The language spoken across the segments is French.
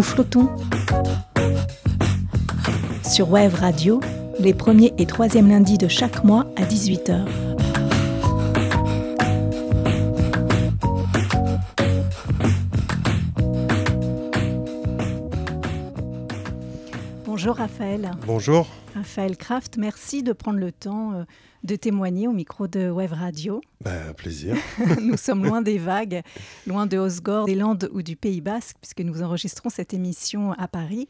Nous flottons. Sur Web Radio, les premiers et troisièmes lundis de chaque mois à 18h. Bonjour Raphaël. Bonjour. Raphaël Krafft, merci de prendre le temps de témoigner au micro de Web Radio. Plaisir. Nous sommes loin des vagues, loin de Hossegor, des Landes ou du Pays Basque, puisque nous enregistrons cette émission à Paris.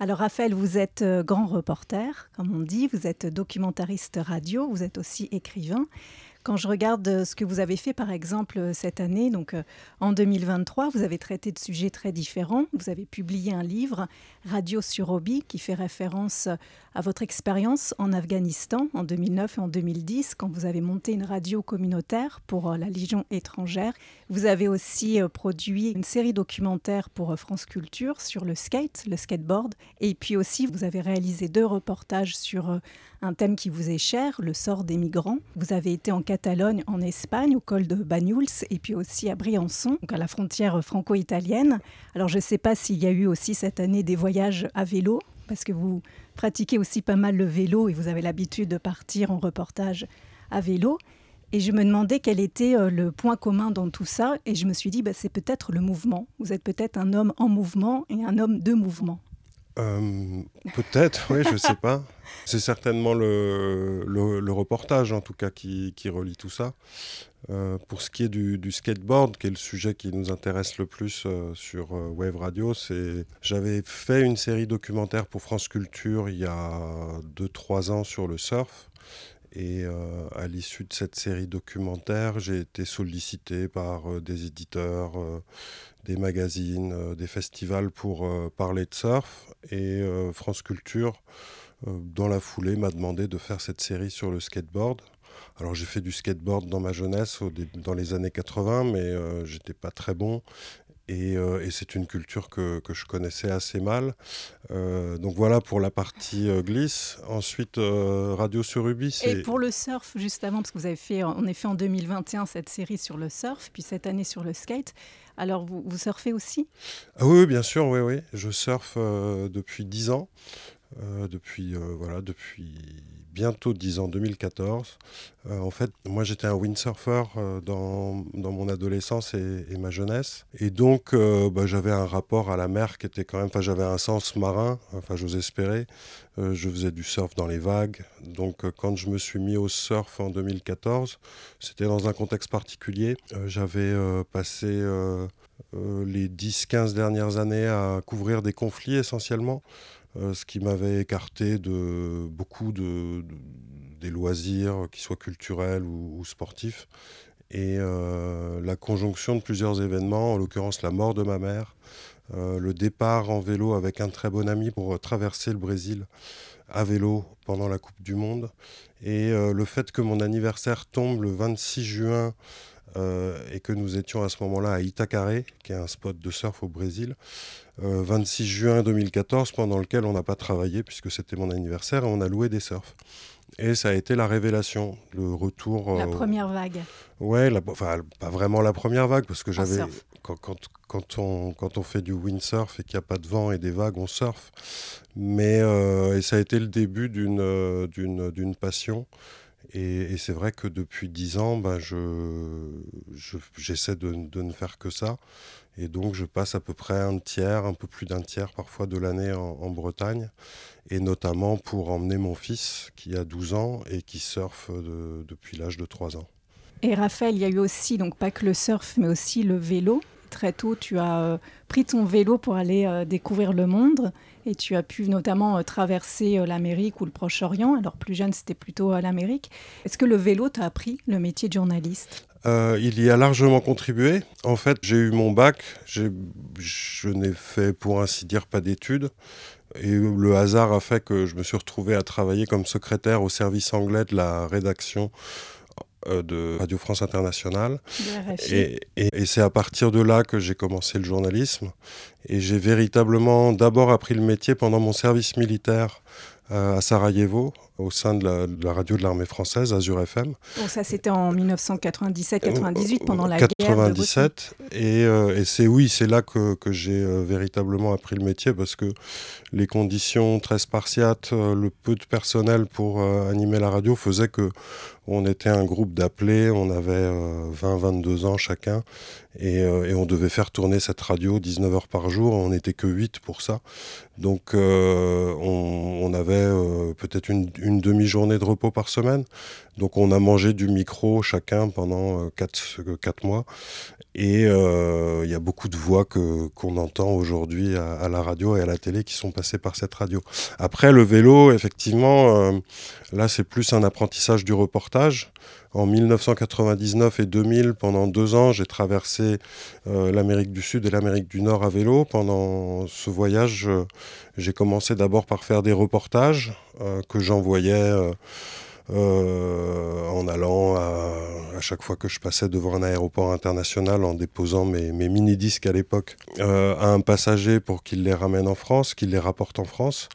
Alors Raphaël, vous êtes grand reporter, comme on dit, vous êtes documentariste radio, vous êtes aussi écrivain. Quand je regarde ce que vous avez fait, par exemple, cette année, donc en 2023, vous avez traité de sujets très différents. Vous avez publié un livre, Radio Surobi, qui fait référence à votre expérience en Afghanistan en 2009 et en 2010, quand vous avez monté une radio communautaire pour la Légion étrangère. Vous avez aussi produit une série documentaire pour France Culture sur le skate, le skateboard. Et puis aussi, vous avez réalisé 2 reportages sur un thème qui vous est cher, le sort des migrants. Vous avez été en Catalogne, en Espagne, au col de Banyuls et puis aussi à Briançon, donc à la frontière franco-italienne. Alors je ne sais pas s'il y a eu aussi cette année des voyages à vélo, parce que vous pratiquez aussi pas mal le vélo et vous avez l'habitude de partir en reportage à vélo. Et je me demandais quel était le point commun dans tout ça et je me suis dit, c'est peut-être le mouvement. Vous êtes peut-être un homme en mouvement et un homme de mouvement. Peut-être, oui, je ne sais pas. C'est certainement le reportage, en tout cas, qui relie tout ça. Pour ce qui est du skateboard, qui est le sujet qui nous intéresse le plus sur Web Radio, j'avais fait une série documentaire pour France Culture il y a 2-3 ans sur le surf. Et à l'issue de cette série documentaire, j'ai été sollicité par des éditeurs, des magazines, des festivals pour parler de surf. Et France Culture, dans la foulée, m'a demandé de faire cette série sur le skateboard. Alors j'ai fait du skateboard dans ma jeunesse, dans les années 80, mais j'étais pas très bon. Et c'est une culture que je connaissais assez mal. Donc voilà pour la partie glisse. Ensuite, Radio Surobi. Et pour le surf, juste avant, parce que vous avez fait en effet en 2021 cette série sur le surf, puis cette année sur le skate. Alors vous surfez aussi ? Ah oui, bien sûr, oui. Je surfe depuis 10 ans. Depuis bientôt 10 ans, 2014. En fait, moi, j'étais un windsurfer dans mon adolescence et ma jeunesse. Et donc, j'avais un rapport à la mer qui était quand même... Enfin, j'avais un sens marin, j'ose espérer. Je faisais du surf dans les vagues. Donc, quand je me suis mis au surf en 2014, c'était dans un contexte particulier. J'avais passé... les 10-15 dernières années à couvrir des conflits essentiellement, ce qui m'avait écarté de beaucoup des loisirs, qu'ils soient culturels ou sportifs. Et la conjonction de plusieurs événements, en l'occurrence la mort de ma mère, le départ en vélo avec un très bon ami pour traverser le Brésil à vélo pendant la Coupe du Monde, et le fait que mon anniversaire tombe le 26 juin, et que nous étions à ce moment-là à Itacaré, qui est un spot de surf au Brésil, 26 juin 2014, pendant lequel on n'a pas travaillé, puisque c'était mon anniversaire, et on a loué des surfs. Et ça a été la révélation, le retour... La première vague. Oui, pas vraiment la première vague, parce que j'avais... Quand on fait du windsurf et qu'il n'y a pas de vent et des vagues, on surfe. Mais et ça a été le début d'une passion. Et c'est vrai que depuis 10 ans, j'essaie de ne faire que ça. Et donc, je passe à peu près un peu plus d'un tiers parfois de l'année en Bretagne. Et notamment pour emmener mon fils qui a 12 ans et qui surfe depuis l'âge de 3 ans. Et Raphaël, il y a eu aussi, donc pas que le surf, mais aussi le vélo. Très tôt, tu as pris ton vélo pour aller découvrir le monde et tu as pu notamment traverser l'Amérique ou le Proche-Orient. Alors plus jeune, c'était plutôt l'Amérique. Est-ce que le vélo t'a appris le métier de journaliste ? Il y a largement contribué. En fait, j'ai eu mon bac. Je n'ai fait, pour ainsi dire, pas d'études. Et le hasard a fait que je me suis retrouvé à travailler comme secrétaire au service anglais de la rédaction de Radio France Internationale. Et c'est à partir de là que j'ai commencé le journalisme. Et j'ai véritablement d'abord appris le métier pendant mon service militaire à Sarajevo, au sein de la radio de l'armée française, Azure FM. Bon, ça, c'était en 1997-98, pendant la guerre de Bosnie. Et c'est là que j'ai véritablement appris le métier, parce que les conditions très spartiates, le peu de personnel pour animer la radio faisait qu'on était un groupe d'appelés, on avait 20-22 ans chacun, et on devait faire tourner cette radio 19 heures par jour, on n'était que 8 pour ça. Donc on avait peut-être une demi-journée de repos par semaine. Donc on a mangé du micro chacun pendant 4 mois. Et il y a beaucoup de voix qu'on entend aujourd'hui à la radio et à la télé qui sont passées par cette radio. Après, le vélo, effectivement, là c'est plus un apprentissage du reportage. En 1999 et 2000, pendant 2 ans, j'ai traversé l'Amérique du Sud et l'Amérique du Nord à vélo. Pendant ce voyage, j'ai commencé d'abord par faire des reportages que j'envoyais en allant à chaque fois que je passais devant un aéroport international, en déposant mes mini-disques à l'époque à un passager pour qu'il les ramène en France, qu'il les rapporte en France.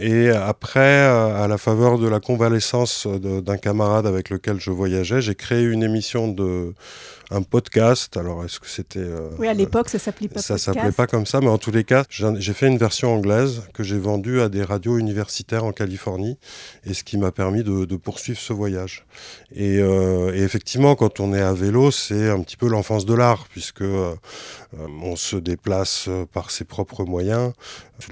Et après, à la faveur de la convalescence d'un camarade avec lequel je voyageais, j'ai créé une émission un podcast. Alors, est-ce que c'était... oui, à l'époque, ça s'appelait pas podcast. Ça s'appelait pas comme ça, mais en tous les cas, j'ai fait une version anglaise que j'ai vendue à des radios universitaires en Californie, et ce qui m'a permis de poursuivre ce voyage. Et effectivement, quand on est à vélo, c'est un petit peu l'enfance de l'art, puisque on se déplace par ses propres moyens.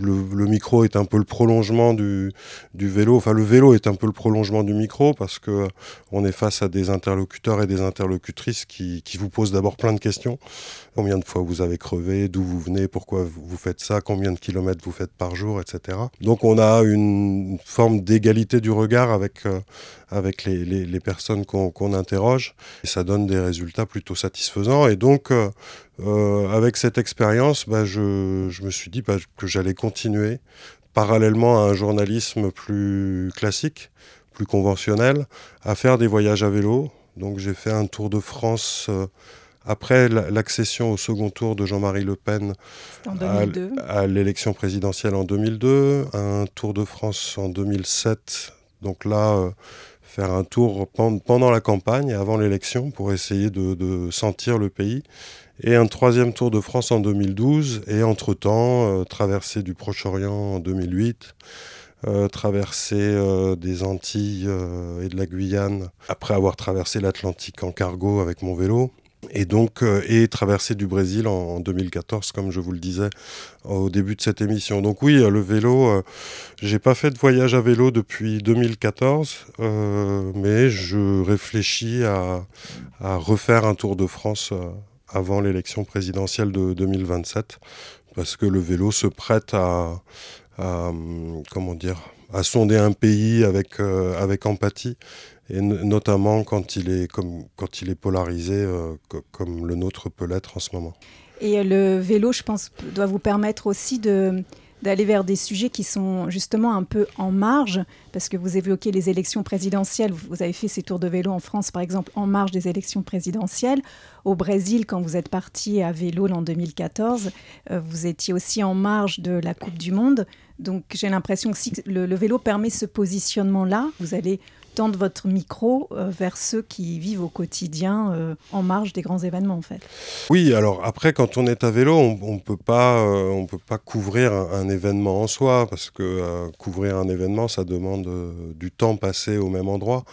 Le micro est un peu le prolongement du vélo. Enfin, le vélo est un peu le prolongement du micro, parce que on est face à des interlocuteurs et des interlocutrices qui vous posent d'abord plein de questions. Combien de fois vous avez crevé, d'où vous venez, pourquoi vous faites ça, combien de kilomètres vous faites par jour, etc. Donc on a une forme d'égalité du regard avec les personnes qu'on interroge, et ça donne des résultats plutôt satisfaisants. Et donc avec cette expérience, je me suis dit que j'allais continuer parallèlement à un journalisme plus classique, plus conventionnel, à faire des voyages à vélo. Donc j'ai fait un tour de France après l'accession au second tour de Jean-Marie Le Pen à l'élection présidentielle en 2002, un tour de France en 2007. Donc là, faire un tour pendant la campagne et avant l'élection pour essayer de sentir le pays. Et un troisième tour de France en 2012, et entre-temps, traversée du Proche-Orient en 2008, traversée des Antilles et de la Guyane, après avoir traversé l'Atlantique en cargo avec mon vélo. Et donc, traversée du Brésil en 2014, comme je vous le disais au début de cette émission. Donc oui, le vélo, j'ai pas fait de voyage à vélo depuis 2014, mais je réfléchis à refaire un tour de France avant l'élection présidentielle de 2027, parce que le vélo se prête à sonder un pays avec empathie. Et notamment quand il est polarisé, comme le nôtre peut l'être en ce moment. Et le vélo, je pense, doit vous permettre aussi d'aller vers des sujets qui sont justement un peu en marge, parce que vous évoquez les élections présidentielles. Vous avez fait ces tours de vélo en France, par exemple, en marge des élections présidentielles. Au Brésil, quand vous êtes parti à vélo en 2014, vous étiez aussi en marge de la Coupe du Monde. Donc j'ai l'impression que si le vélo permet ce positionnement-là, vous allez tendre votre micro vers ceux qui vivent au quotidien en marge des grands événements, en fait. Oui, alors après, quand on est à vélo, on peut pas couvrir un événement en soi, parce que couvrir un événement, ça demande du temps passé au même endroit.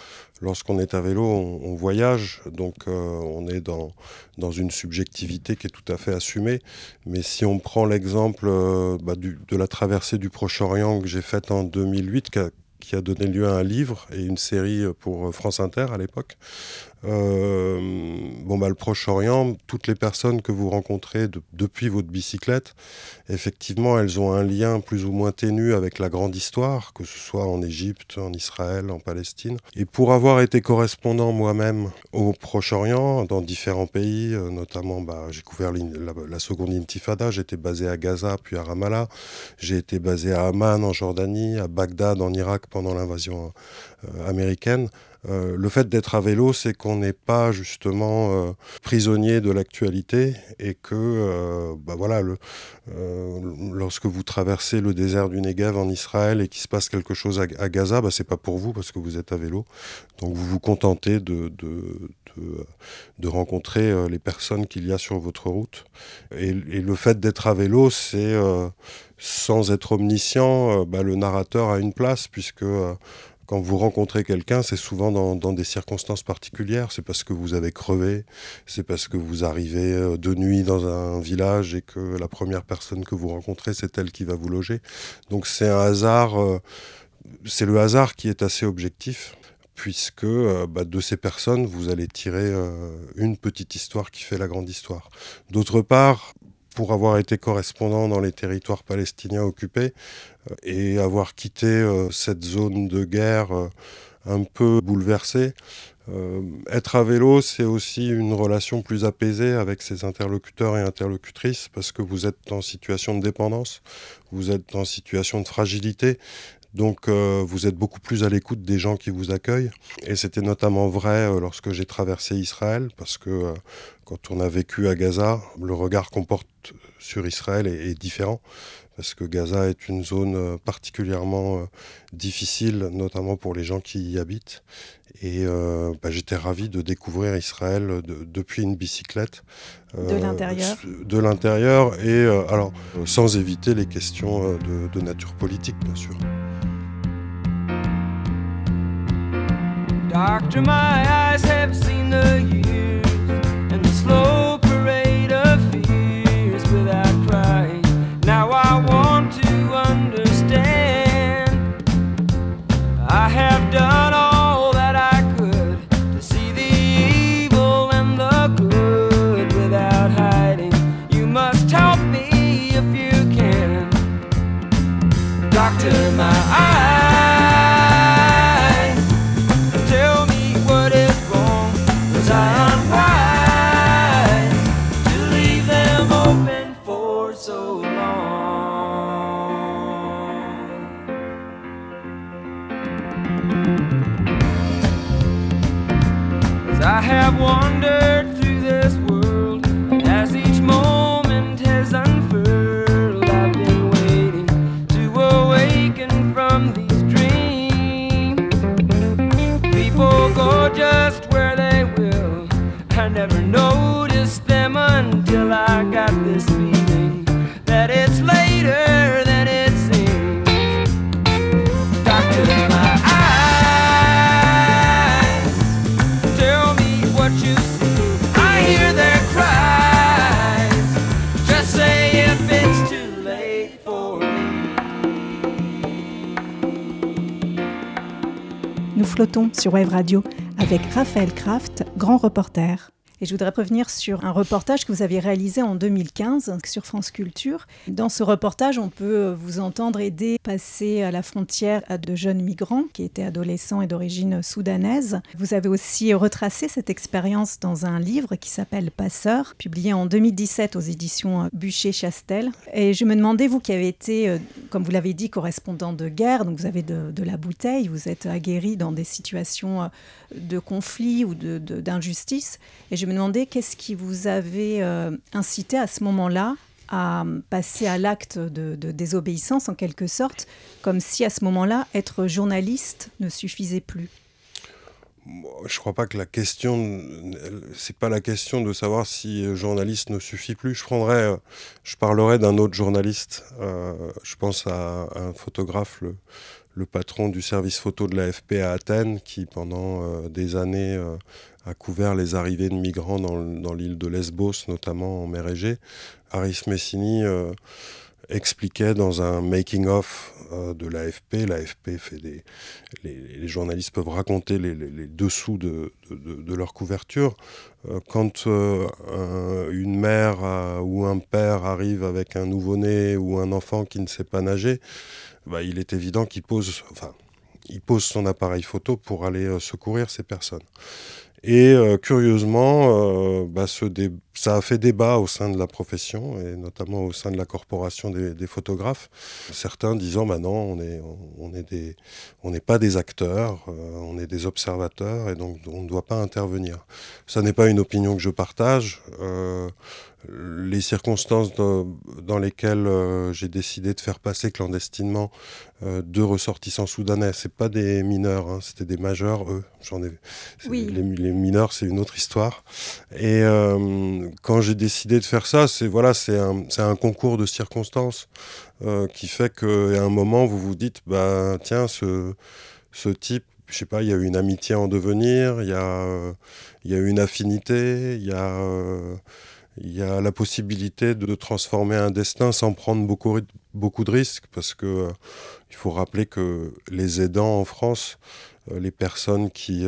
Lorsqu'on est à vélo, on voyage, donc on est dans une subjectivité qui est tout à fait assumée. Mais si on prend l'exemple de la traversée du Proche-Orient que j'ai faite en 2008, qui a donné lieu à un livre et une série pour France Inter à l'époque. Le Proche-Orient, toutes les personnes que vous rencontrez depuis votre bicyclette, effectivement, elles ont un lien plus ou moins ténu avec la grande histoire, que ce soit en Égypte, en Israël, en Palestine. Et pour avoir été correspondant moi-même au Proche-Orient, dans différents pays, notamment j'ai couvert la seconde intifada, j'étais basé à Gaza puis à Ramallah, j'ai été basé à Amman en Jordanie, à Bagdad en Irak pendant l'invasion américaine, Le fait d'être à vélo, c'est qu'on n'est pas justement prisonnier de l'actualité et que lorsque vous traversez le désert du Negev en Israël et qu'il se passe quelque chose à Gaza, c'est pas pour vous parce que vous êtes à vélo. Donc vous vous contentez de rencontrer les personnes qu'il y a sur votre route. Et le fait d'être à vélo, c'est sans être omniscient, le narrateur a une place puisque quand vous rencontrez quelqu'un, c'est souvent dans des circonstances particulières. C'est parce que vous avez crevé, c'est parce que vous arrivez de nuit dans un village et que la première personne que vous rencontrez, c'est elle qui va vous loger. Donc c'est un hasard, c'est le hasard qui est assez objectif. Puisque de ces personnes, vous allez tirer une petite histoire qui fait la grande histoire. D'autre part, pour avoir été correspondant dans les territoires palestiniens occupés et avoir quitté cette zone de guerre un peu bouleversée, être à vélo, c'est aussi une relation plus apaisée avec ses interlocuteurs et interlocutrices, parce que vous êtes en situation de dépendance, vous êtes en situation de fragilité. Donc vous êtes beaucoup plus à l'écoute des gens qui vous accueillent. Et c'était notamment vrai lorsque j'ai traversé Israël, parce que quand on a vécu à Gaza, le regard qu'on porte sur Israël est différent, parce que Gaza est une zone particulièrement difficile, notamment pour les gens qui y habitent. Et j'étais ravi de découvrir Israël depuis une bicyclette. De l'intérieur. De l'intérieur, et sans éviter les questions de nature politique, bien sûr. Doctor, my eyes have seen the years and the slow parade of fears without crying. Now I want to understand. I have done all that I could to see the evil and the good without hiding. You must help me if you can. Doctor, my eyes. I have wandered through this world, and as each moment has unfurled, I've been waiting to awaken from these dreams. People go just where they will. I never noticed them until I got this feeling that it's later than it seems. Doctor, my Nous flottons sur Web Radio avec Raphaël Krafft, grand reporter. Et je voudrais revenir sur un reportage que vous avez réalisé en 2015 sur France Culture. Dans ce reportage, on peut vous entendre aider passer à la frontière à de jeunes migrants qui étaient adolescents et d'origine soudanaise. Vous avez aussi retracé cette expérience dans un livre qui s'appelle « Passeurs », publié en 2017 aux éditions Bûcher-Chastel. Et je me demandais, vous qui avez été, comme vous l'avez dit, correspondant de guerre, donc vous avez de la bouteille, vous êtes aguerri dans des situations de conflit ou d'injustice. Et je me demandais qu'est-ce qui vous avait incité à ce moment-là à passer à l'acte de désobéissance en quelque sorte, comme si à ce moment-là, être journaliste ne suffisait plus. Je ne crois pas que la question, c'est pas la question de savoir si journaliste ne suffit plus. Je parlerai d'un autre journaliste. Je pense à un photographe, le patron du service photo de l'AFP à Athènes, qui pendant des années a couvert les arrivées de migrants dans l'île de Lesbos, notamment en mer Égée. Aris Messini expliquait dans un making-of de l'AFP, les journalistes peuvent raconter les dessous de leur couverture. Quand une mère ou un père arrive avec un nouveau-né ou un enfant qui ne sait pas nager, il est évident qu'il pose... il pose son appareil photo pour aller secourir ces personnes. Et curieusement, ça a fait débat au sein de la profession, et notamment au sein de la corporation des photographes. Certains disant non, on n'est pas des acteurs, on est des observateurs, et donc on ne doit pas intervenir. Ça n'est pas une opinion que je partage. Les circonstances dans lesquelles j'ai décidé de faire passer clandestinement deux ressortissants soudanais, c'est pas des mineurs, c'était des majeurs, eux. Les mineurs, c'est une autre histoire. Et quand j'ai décidé de faire ça, c'est un concours de circonstances qui fait qu'à un moment, vous vous dites, tiens, ce type, je sais pas, il y a eu une amitié en devenir, il y a eu une affinité, il y a la possibilité de transformer un destin sans prendre beaucoup de risques, parce que il faut rappeler que les aidants en France, les personnes qui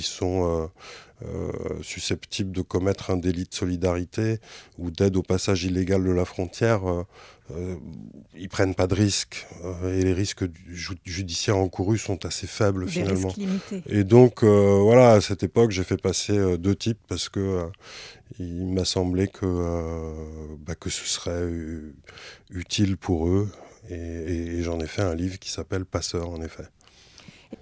sont susceptibles de commettre un délit de solidarité ou d'aide au passage illégal de la frontière, ils prennent pas de risques, et les risques judiciaires encourus sont assez faibles finalement. Des risques limités. Et donc à cette époque, j'ai fait passer deux types parce que il m'a semblé que ce serait utile pour eux, et j'en ai fait un livre qui s'appelle Passeurs, en effet.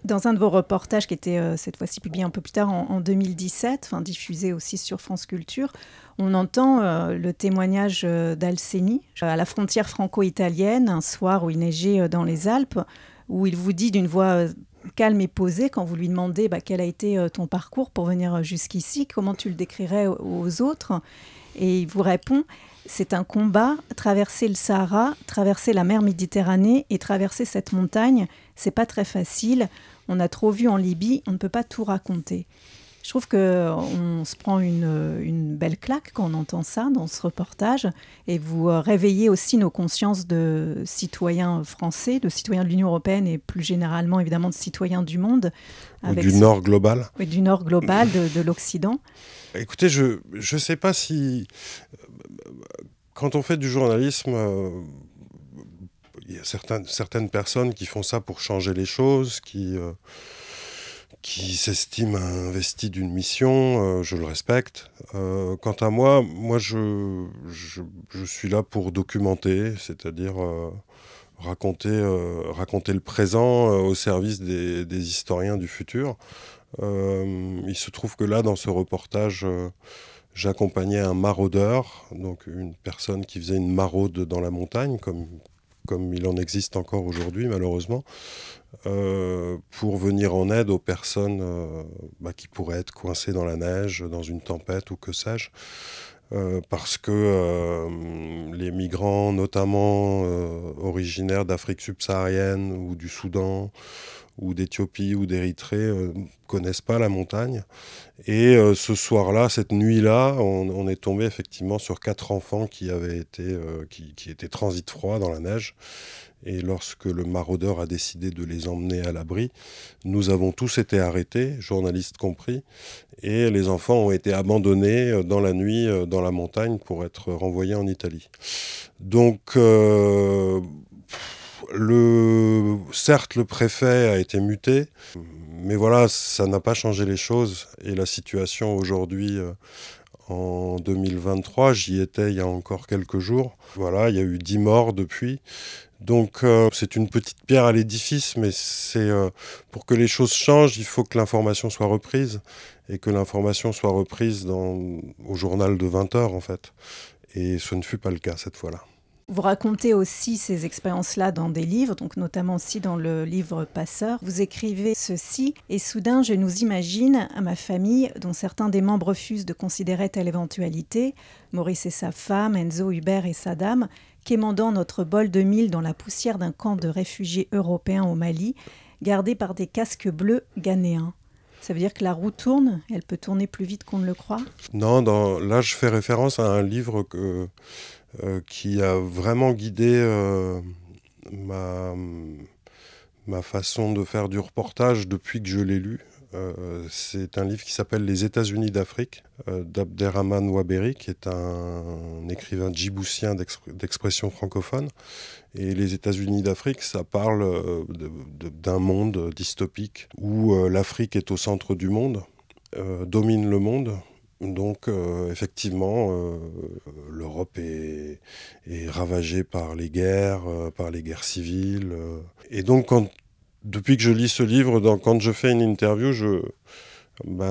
Dans un de vos reportages qui était cette fois-ci publié un peu plus tard en 2017, diffusé aussi sur France Culture, on entend le témoignage d'Alseni à la frontière franco-italienne, un soir où il neigeait dans les Alpes, où il vous dit d'une voix calme et posée, quand vous lui demandez quel a été ton parcours pour venir jusqu'ici, comment tu le décrirais aux autres, et il vous répond: c'est un combat, traverser le Sahara, traverser la mer Méditerranée et traverser cette montagne, c'est pas très facile. On a trop vu en Libye, on ne peut pas tout raconter. Je trouve qu'on se prend une belle claque quand on entend ça dans ce reportage, et vous réveillez aussi nos consciences de citoyens français, de citoyens de l'Union européenne et plus généralement évidemment de citoyens du monde. Nord global. Oui, du Nord global, de l'Occident. Écoutez, je sais pas si... Quand on fait du journalisme... il y a certaines personnes qui font ça pour changer les choses, qui s'estiment investis d'une mission, je le respecte. Quant à moi je suis là pour documenter, c'est-à-dire raconter le présent au service des historiens du futur. Il se trouve que là, dans ce reportage... j'accompagnais un maraudeur, donc une personne qui faisait une maraude dans la montagne, comme il en existe encore aujourd'hui malheureusement, pour venir en aide aux personnes qui pourraient être coincées dans la neige, dans une tempête ou que sais-je, parce que les migrants, notamment originaires d'Afrique subsaharienne ou du Soudan, ou d'Éthiopie ou d'Érythrée, connaissent pas la montagne. Et ce soir-là, cette nuit-là, on est tombé effectivement sur 4 enfants qui avaient été qui étaient transit froid dans la neige. Et lorsque le maraudeur a décidé de les emmener à l'abri, nous avons tous été arrêtés, journalistes compris, et les enfants ont été abandonnés dans la nuit dans la montagne pour être renvoyés en Italie. Donc certes, le préfet a été muté, mais voilà, ça n'a pas changé les choses. Et la situation aujourd'hui, en 2023, j'y étais il y a encore quelques jours. Voilà, il y a eu 10 morts depuis. Donc c'est une petite pierre à l'édifice, mais pour que les choses changent, il faut que l'information soit reprise, et que l'information soit reprise au journal de 20h en fait. Et ce ne fut pas le cas cette fois-là. Vous racontez aussi ces expériences-là dans des livres, donc notamment aussi dans le livre Passeur. Vous écrivez ceci: « Et soudain, je nous imagine, à ma famille, dont certains des membres refusent de considérer telle éventualité, Maurice et sa femme, Enzo, Hubert et sa dame, quémandant notre bol de mille dans la poussière d'un camp de réfugiés européens au Mali, gardés par des casques bleus ghanéens. » Ça veut dire que la roue tourne, elle peut tourner plus vite qu'on ne le croit ? Non, là je fais référence à un livre qui a vraiment guidé ma façon de faire du reportage depuis que je l'ai lu. c'est un livre qui s'appelle « Les États-Unis d'Afrique » d'Abderrahmane Ouaberi, qui est un écrivain djiboutien d'expression francophone. Et les États-Unis d'Afrique, ça parle d'un monde dystopique où l'Afrique est au centre du monde, domine le monde. Donc effectivement, l'Europe est ravagée par les guerres civiles. Et donc depuis que je lis ce livre, quand je fais une interview,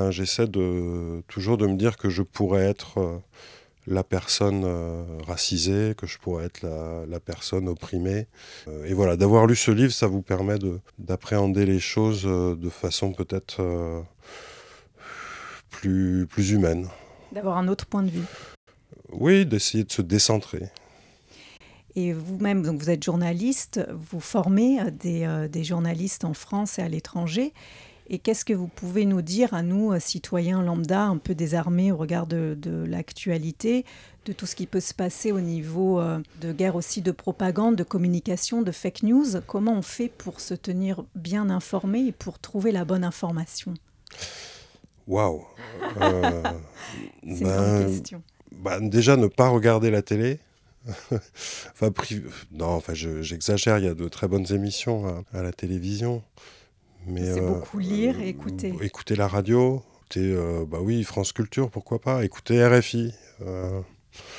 j'essaie toujours de me dire que je pourrais être la personne racisée, que je pourrais être la personne opprimée. Et voilà, d'avoir lu ce livre, ça vous permet d'appréhender les choses de façon peut-être plus humaine. D'avoir un autre point de vue. Oui, d'essayer de se décentrer. Et vous-même, donc vous êtes journaliste, vous formez des journalistes en France et à l'étranger. Et qu'est-ce que vous pouvez nous dire à nous, citoyens lambda, un peu désarmés au regard de l'actualité, de tout ce qui peut se passer au niveau de guerre aussi, de propagande, de communication, de fake news? Comment on fait pour se tenir bien informé et pour trouver la bonne information? Waouh! C'est une question. Déjà, ne pas regarder la télé. J'exagère, il y a de très bonnes émissions à la télévision. Mais c'est beaucoup lire et écouter. Écouter la radio, écouter France Culture, pourquoi pas, écouter RFI.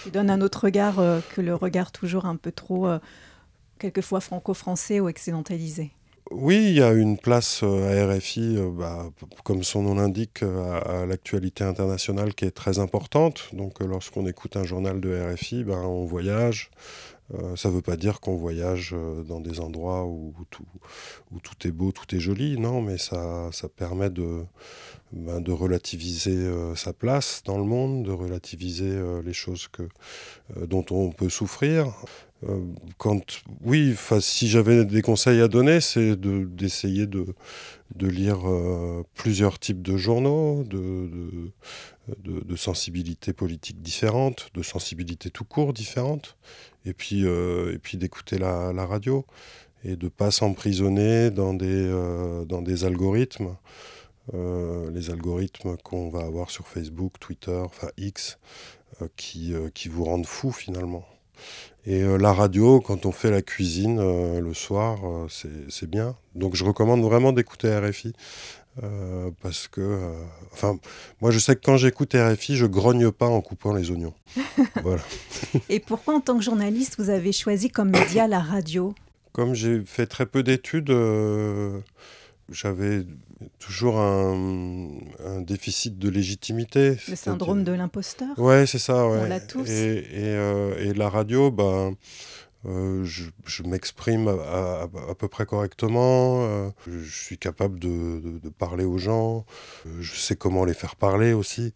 Qui donne un autre regard que le regard toujours un peu trop, quelquefois franco-français ou occidentalisé. Oui, il y a une place à RFI, comme son nom l'indique, à l'actualité internationale qui est très importante. Donc lorsqu'on écoute un journal de RFI, on voyage. Ça ne veut pas dire qu'on voyage dans des endroits où tout est beau, tout est joli. Non, mais ça permet de relativiser sa place dans le monde, de relativiser les choses dont on peut souffrir. Si j'avais des conseils à donner, c'est d'essayer de lire plusieurs types de journaux, de sensibilités politiques différentes, de sensibilités tout court différentes, et puis d'écouter la radio et de ne pas s'emprisonner dans des algorithmes. Les algorithmes qu'on va avoir sur Facebook, Twitter, X, qui vous rendent fou finalement. Et la radio, quand on fait la cuisine le soir, c'est bien. Donc je recommande vraiment d'écouter RFI parce que... moi je sais que quand j'écoute RFI, je grogne pas en coupant les oignons. Voilà. Et pourquoi en tant que journaliste, vous avez choisi comme média la radio? Comme j'ai fait très peu d'études, j'avais toujours un déficit de légitimité. Le syndrome de l'imposteur. Oui, c'est ça. Ouais. On l'a tous. Et la radio, je m'exprime à peu près correctement. Je suis capable de parler aux gens. Je sais comment les faire parler aussi.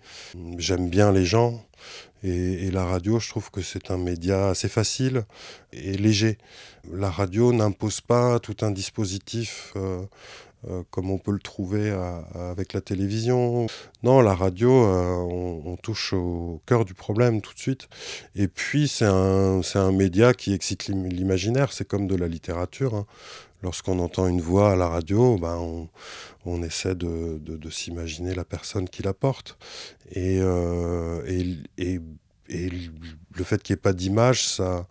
J'aime bien les gens. Et la radio, je trouve que c'est un média assez facile et léger. La radio n'impose pas tout un dispositif... comme on peut le trouver avec la télévision. Non, la radio, on touche au cœur du problème tout de suite. Et puis, c'est un média qui excite l'imaginaire. C'est comme de la littérature, hein. Lorsqu'on entend une voix à la radio, on essaie de s'imaginer la personne qui la porte. Et le fait qu'il n'y ait pas d'image, ça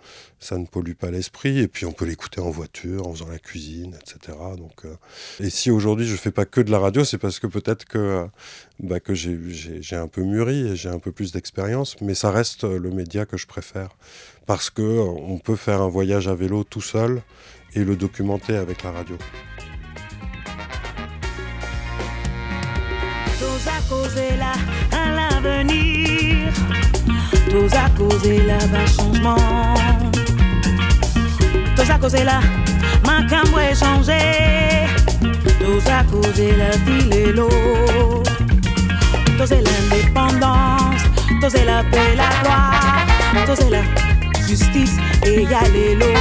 ne pollue pas l'esprit. Et puis on peut l'écouter en voiture, en faisant la cuisine, etc. Donc, et si aujourd'hui je ne fais pas que de la radio, c'est parce que peut-être que j'ai un peu mûri et j'ai un peu plus d'expérience. Mais ça reste le média que je préfère. Parce qu'on peut faire un voyage à vélo tout seul et le documenter avec la radio. Tous à causer là-bas changement. Tous à causer là, ma cambre est changée. Tous à causer là, filet l'eau. Tous à l'indépendance, tous à la paix, la gloire. Tous à la justice et y aller l'eau.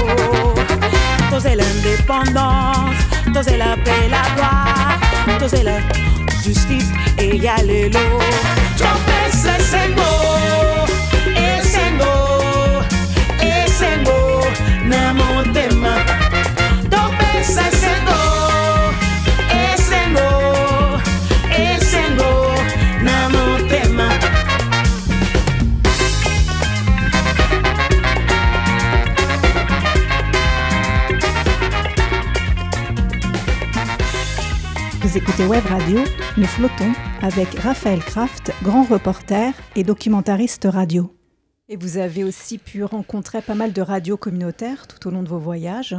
Tous à l'indépendance, tous à la paix, la gloire. Tous à la justice et y aller l'eau. Trompez, c'est beau. écoutez Web Radio, Nous Flottons, avec Raphaël Krafft, grand reporter et documentariste radio. Et vous avez aussi pu rencontrer pas mal de radios communautaires tout au long de vos voyages.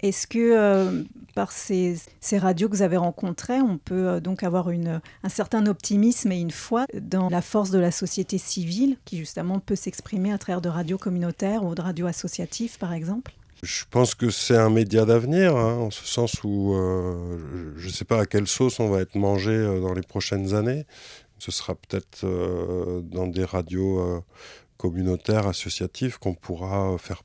Est-ce que par ces radios que vous avez rencontrées, on peut donc avoir un certain optimisme et une foi dans la force de la société civile qui justement peut s'exprimer à travers de radios communautaires ou de radios associatives par exemple ? Je pense que c'est un média d'avenir, en ce sens où je ne sais pas à quelle sauce on va être mangé dans les prochaines années. Ce sera peut-être dans des radios communautaires, associatives, qu'on pourra faire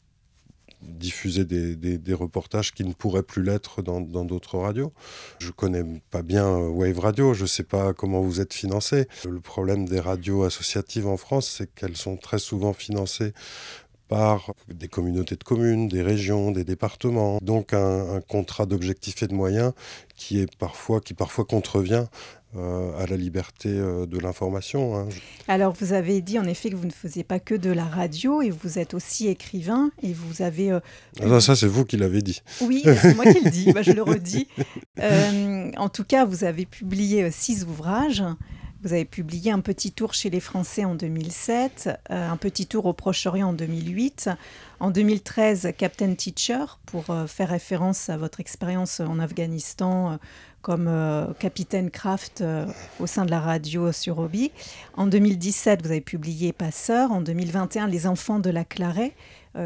diffuser des reportages qui ne pourraient plus l'être dans d'autres radios. Je ne connais pas bien Wave Radio, je ne sais pas comment vous êtes financé. Le problème des radios associatives en France, c'est qu'elles sont très souvent financées par des communautés de communes, des régions, des départements. Donc un contrat d'objectifs et de moyens qui parfois contrevient à la liberté de l'information. Alors vous avez dit en effet que vous ne faisiez pas que de la radio et vous êtes aussi écrivain et vous avez... Ça c'est vous qui l'avez dit. Oui, c'est moi qui le dis, je le redis. En tout cas, vous avez publié 6 ouvrages. Vous avez publié un petit tour chez les Français en 2007, un petit tour au Proche-Orient en 2008. En 2013, Captain Teacher, pour faire référence à votre expérience en Afghanistan comme capitaine Krafft au sein de la radio Surobi. En 2017, vous avez publié Passeur. En 2021, Les Enfants de la Clarée,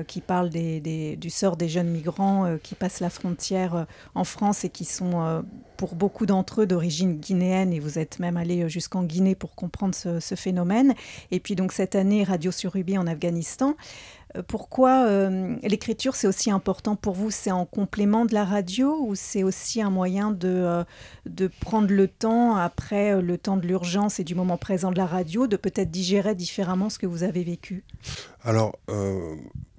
qui parle du sort des jeunes migrants qui passent la frontière en France et qui sont, pour beaucoup d'entre eux, d'origine guinéenne. Et vous êtes même allé jusqu'en Guinée pour comprendre ce phénomène. Et puis donc cette année, Radio Surobi en Afghanistan. Pourquoi l'écriture, c'est aussi important pour vous ? C'est en complément de la radio ou c'est aussi un moyen de prendre le temps, après le temps de l'urgence et du moment présent de la radio, de peut-être digérer différemment ce que vous avez vécu ? Alors...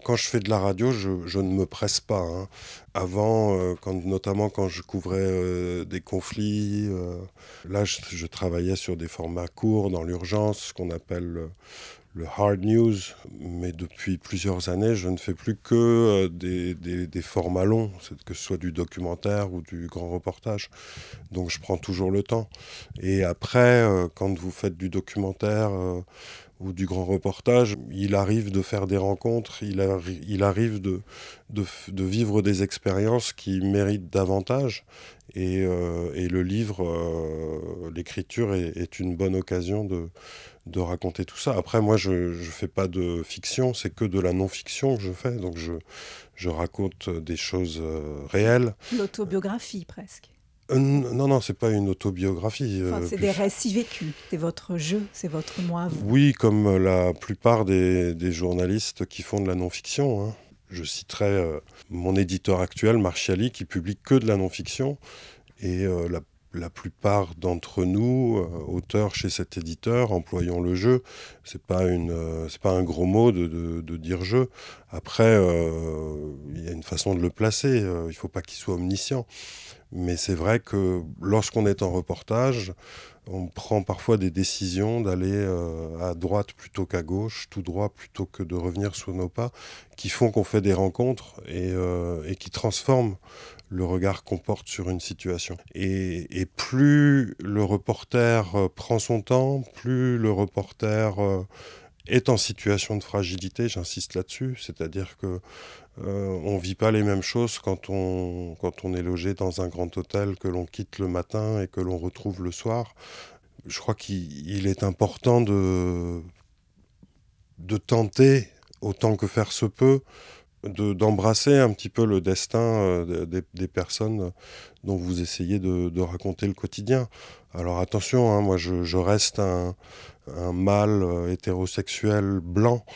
Quand je fais de la radio, je ne me presse pas. Avant, notamment quand je couvrais des conflits, là je travaillais sur des formats courts, dans l'urgence, ce qu'on appelle le hard news. Mais depuis plusieurs années, je ne fais plus que des formats longs, que ce soit du documentaire ou du grand reportage. Donc je prends toujours le temps. Et après, quand vous faites du documentaire... ou du grand reportage, il arrive de faire des rencontres, il arrive de vivre des expériences qui méritent davantage. Et le livre, l'écriture est une bonne occasion de raconter tout ça. Après, moi, je ne fais pas de fiction, c'est que de la non-fiction que je fais. Donc je raconte des choses réelles. L'autobiographie, presque. Non, c'est pas une autobiographie. C'est des récits vécus, c'est votre jeu, c'est votre moi à vous. Oui, comme la plupart des journalistes qui font de la non-fiction. Je citerai mon éditeur actuel, Marchiali, qui publie que de la non-fiction. Et la plupart d'entre nous, auteurs chez cet éditeur, employons le jeu. C'est pas un gros mot de dire jeu. Après, il y a une façon de le placer. Il ne faut pas qu'il soit omniscient. Mais c'est vrai que lorsqu'on est en reportage, on prend parfois des décisions d'aller à droite plutôt qu'à gauche, tout droit plutôt que de revenir sur nos pas, qui font qu'on fait des rencontres et qui transforment le regard qu'on porte sur une situation. Et plus le reporter prend son temps, plus le reporter est en situation de fragilité, j'insiste là-dessus, c'est-à-dire que on ne vit pas les mêmes choses quand on est logé dans un grand hôtel que l'on quitte le matin et que l'on retrouve le soir. Je crois qu'il est important de tenter, autant que faire se peut, d'embrasser un petit peu le destin des personnes dont vous essayez de raconter le quotidien. Alors attention, moi je reste un mâle hétérosexuel blanc.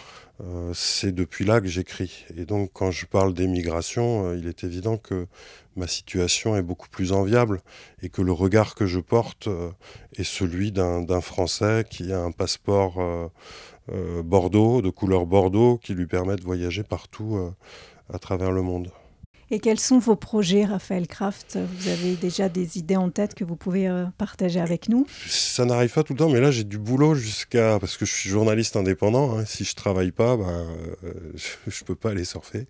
C'est depuis là que j'écris. Et donc quand je parle d'émigration, il est évident que ma situation est beaucoup plus enviable et que le regard que je porte est celui d'un Français qui a un passeport Bordeaux, de couleur Bordeaux, qui lui permet de voyager partout à travers le monde. Et quels sont vos projets, Raphaël Krafft? Vous avez déjà des idées en tête que vous pouvez partager avec nous? Ça n'arrive pas tout le temps, mais là j'ai du boulot jusqu'à... Parce que je suis journaliste indépendant, hein. Si je ne travaille pas, je ne peux pas aller surfer.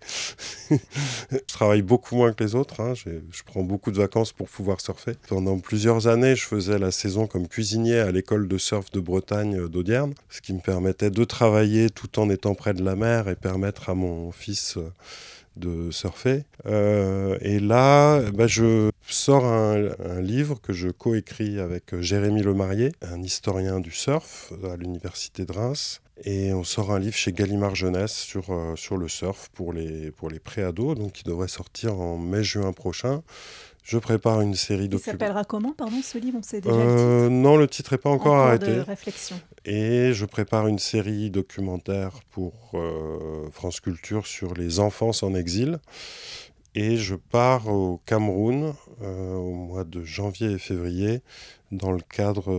Je travaille beaucoup moins que les autres, hein. Je prends beaucoup de vacances pour pouvoir surfer. Pendant plusieurs années, je faisais la saison comme cuisinier à l'école de surf de Bretagne d'Audierne, ce qui me permettait de travailler tout en étant près de la mer et permettre à mon fils... de surfer. Et là, je sors un livre que je coécris avec Jérémy Lemarié, un historien du surf à l'université de Reims. Et on sort un livre chez Gallimard Jeunesse sur le surf pour les pré-ados, donc qui devrait sortir en mai-juin prochain. Je prépare une série documentaire. Il s'appellera comment, pardon, ce livre? On sait déjà le titre. Non, le titre n'est pas encore arrêté. De réflexion. Et je prépare une série documentaire pour France Culture sur les enfances en exil. Et je pars au Cameroun au mois de janvier et février dans le cadre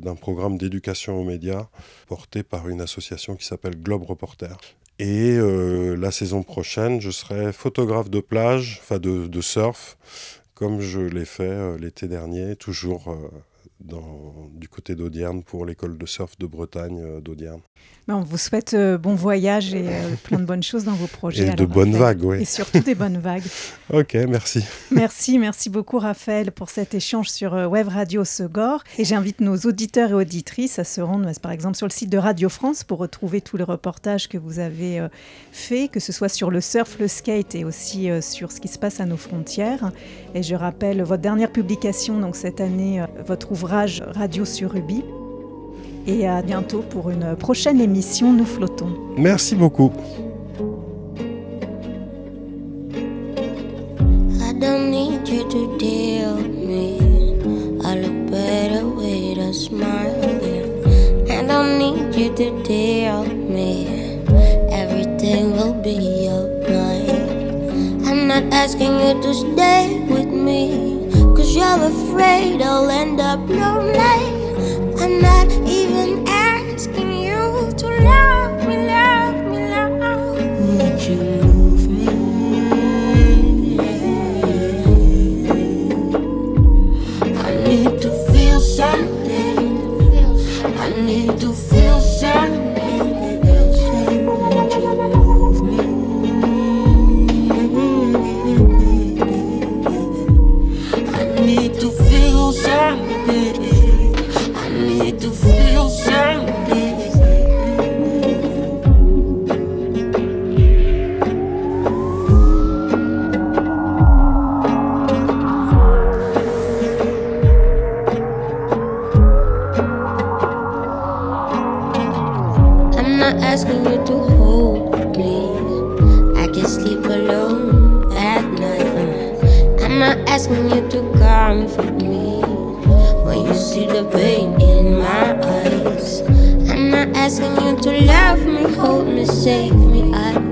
d'un programme d'éducation aux médias porté par une association qui s'appelle Globe Reporter. Et la saison prochaine, je serai photographe de plage, enfin de surf, comme je l'ai fait l'été dernier, toujours du côté d'Audierne pour l'école de surf de Bretagne d'Audierne. On vous souhaite bon voyage et plein de bonnes choses dans vos projets. Et de bonnes vagues, oui. Et surtout des bonnes vagues. Ok, merci. Merci beaucoup Raphaël pour cet échange sur Web Radio Hossegor. Et j'invite nos auditeurs et auditrices à se rendre par exemple sur le site de Radio France pour retrouver tous les reportages que vous avez faits, que ce soit sur le surf, le skate et aussi sur ce qui se passe à nos frontières. Et je rappelle votre dernière publication, donc cette année, votre ouvrage Radio Surobi. Et à bientôt pour une prochaine émission Nous Flottons. Merci beaucoup. I don't need you to deal with me. I look better with a smile. I don't need you to deal with me. Everything will be alright. I'm not asking you to stay with me, cause you're afraid I'll end up lonely. I'm not even asking you to love me, love me, love me. Would you move me? I need to feel something. I need to feel something. Asking you to love me, hold me, save me. I